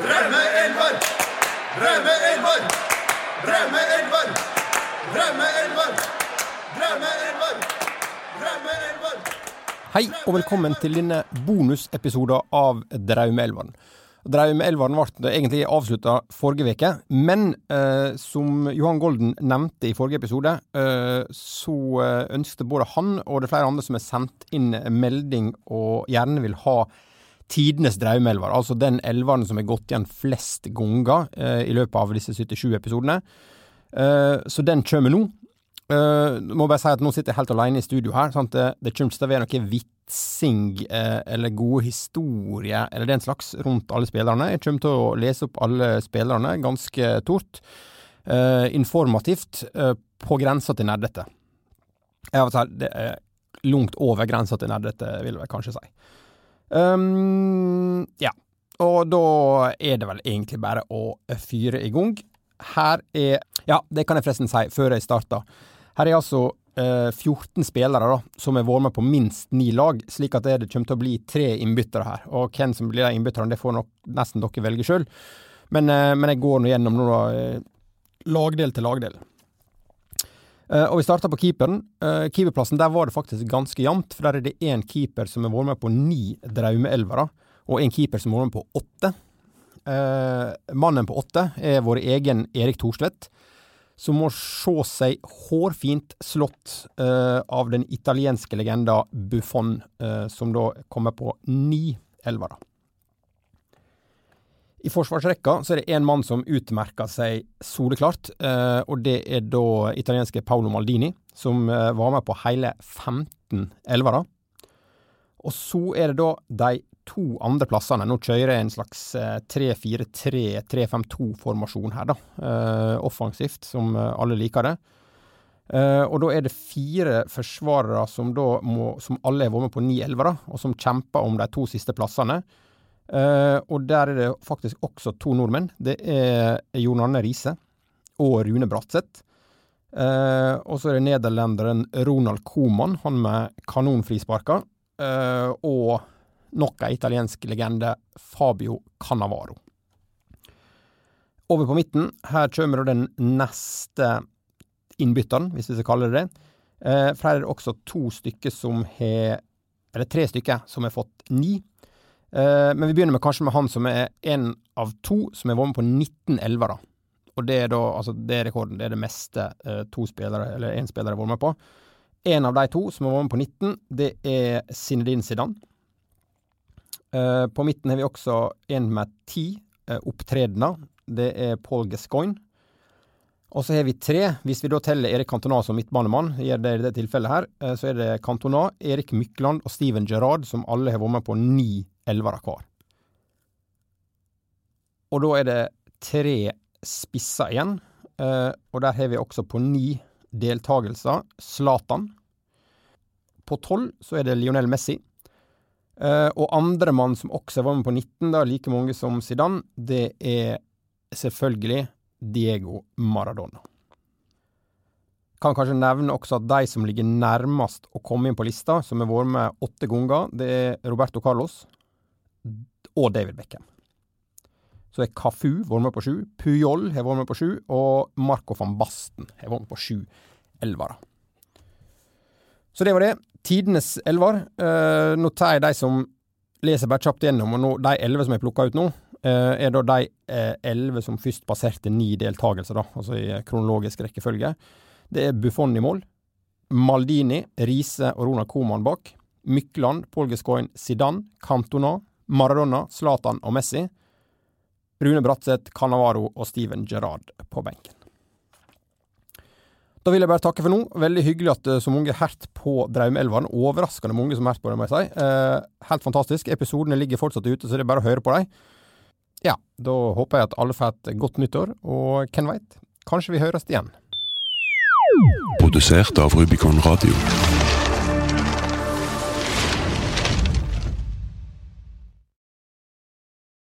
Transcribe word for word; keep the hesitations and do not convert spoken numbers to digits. Drømmeelveren! Drømmeelveren! Drømmeelveren! Drømmeelveren! Drømmeelveren! Drømmeelveren! Hei og velkommen til denne bonusepisoden av Drømmeelveren. Drømmeelveren ble egentlig avsluttet forrige veke, men eh, som Johan Golden nevnte i forrige episode, eh, så ønsket både han og det flere andre som har sendt inn melding og gjerne vil ha tidenes drømmeelver, altså den elveren som har gått igjen flest ganger eh, i løpet av disse syttisju episodene. Eh, så den kommer nå. Eh, må bare si at nå sitter jeg helt alene i studio her, sant? Det, det kommer til å være noe hvitt sing eller god historie eller den slags rundt alle spelerne. Jeg kommer til å lese opp alle spelerne ganske tort, eh, informativt, eh, på grensa til nerdete. Jeg vil si, det er langt over grensa til nerdete, vil jeg kanskje si. Um, ja, og da er det vel egentlig bare å fyre i gang. Her er, ja, det kan jeg forresten si før jeg starter. Her er altså fjorten spelare da, som er vært med på minst ni lag, slik at det kommer til å bli tre innbyttere her, og hvem som blir de innbytterne, det får nok nesten dere velge selv, men, men jeg går nå gjennom nå da, lagdel til lagdel. Og vi starter på keeperen. Keeperplassen, der var det faktisk ganske jevnt, for der er det en keeper som er vært med på ni drømmeelvere, og en keeper som er vært med på åtte. Mannen på åtte er vår egen Erik Thorstvedt, som må se seg hårfint slått uh, av den italienske legenda Buffon, uh, som da kommer på ni elvere. I forsvarsrekka så er det en mann som utmerker seg soleklart, uh, og det er da italienske Paolo Maldini, som uh, var med på hele femten elvere. Og så er det da de to andre plassene. Nå kjører jeg en slags tre fire tre, tre fem to-formasjon her da, uh, offensivt, som alle liker det. Uh, og da er det fire forsvarere som, da må, som alle er vært med på ni elvere, og som kjemper om de to siste plassene. Uh, og der er det faktisk også to nordmenn. Det er Jonathan Rise og Rune Bratset. Uh, og så er det nederlenderen Ronald Koeman, han med kanonfrisparker, uh, og nok av italiensk legende Fabio Cannavaro. Over på midten, her kommer den neste innbytteren, hvis vi skal kalle det det. Eh, for her er det også to stykker som har, eller tre stykker som har fått ni. Eh, men vi begynner med kanskje med han som er en av to, som er vært med på nitten elvere. Og det er da, altså det er rekorden, det er det meste eh, to spillere, eller en spillere har vært med på. En av de to som har vært med på nitten, det er Zinedine Zidane. Uh, på midten har vi også en med ti uh, opptredende. Det er Paul Gascoigne. Og så har vi tre. Hvis vi da teller Erik Cantona som midtbanemann, gjør det i det tilfellet her, uh, så er det Cantona, Erik Mykland og Steven Gerrard, som alle har vært med på ni elvere hver. Og da er det tre spisser igjen. Uh, og der har vi også på ni deltagelser Zlatan. På tolv så er det Lionel Messi. Uh, og andre mann som også var med på nitten, da, like mange som Zidane, det er selvfølgelig Diego Maradona. Kan kanskje nevne også at de som ligger nærmest å komme inn på lista, som har vært med åtte ganger, det er Roberto Carlos og David Beckham. Så er Cafu vært med på sju, Puyol har vært med på sju, og Marco van Basten har vært med på sju elvere. Så det var det. Tidenes elver. Uh, nå tar jeg de som leser bare kjapt gjennom, og nå, de elve som jeg plukket ut nå, uh, er da de uh, elve som først passerte ni deltagelser, da, altså i kronologisk rekkefølge. Det er Buffon i mål, Maldini, Riise og Ronald Koeman bak, Mykland, Paul Gascoigne, Zidane, Cantona, Maradona, Zlatan og Messi, Rune Bratset, Cannavaro og Steven Gerrard på benken. Da vil jeg bare takke for nå. Veldig hyggelig at så mange har hørt på Drømmeelveren. Overraskende mange som har hørt på det, må jeg si. Eh, helt fantastisk. Episodene ligger fortsatt ute, så det er bare å høre på deg. Ja, da håper jeg at alle får et godt nyttår, og hvem vet, kanskje vi høres igjen. Produsert av Rubicon Radio.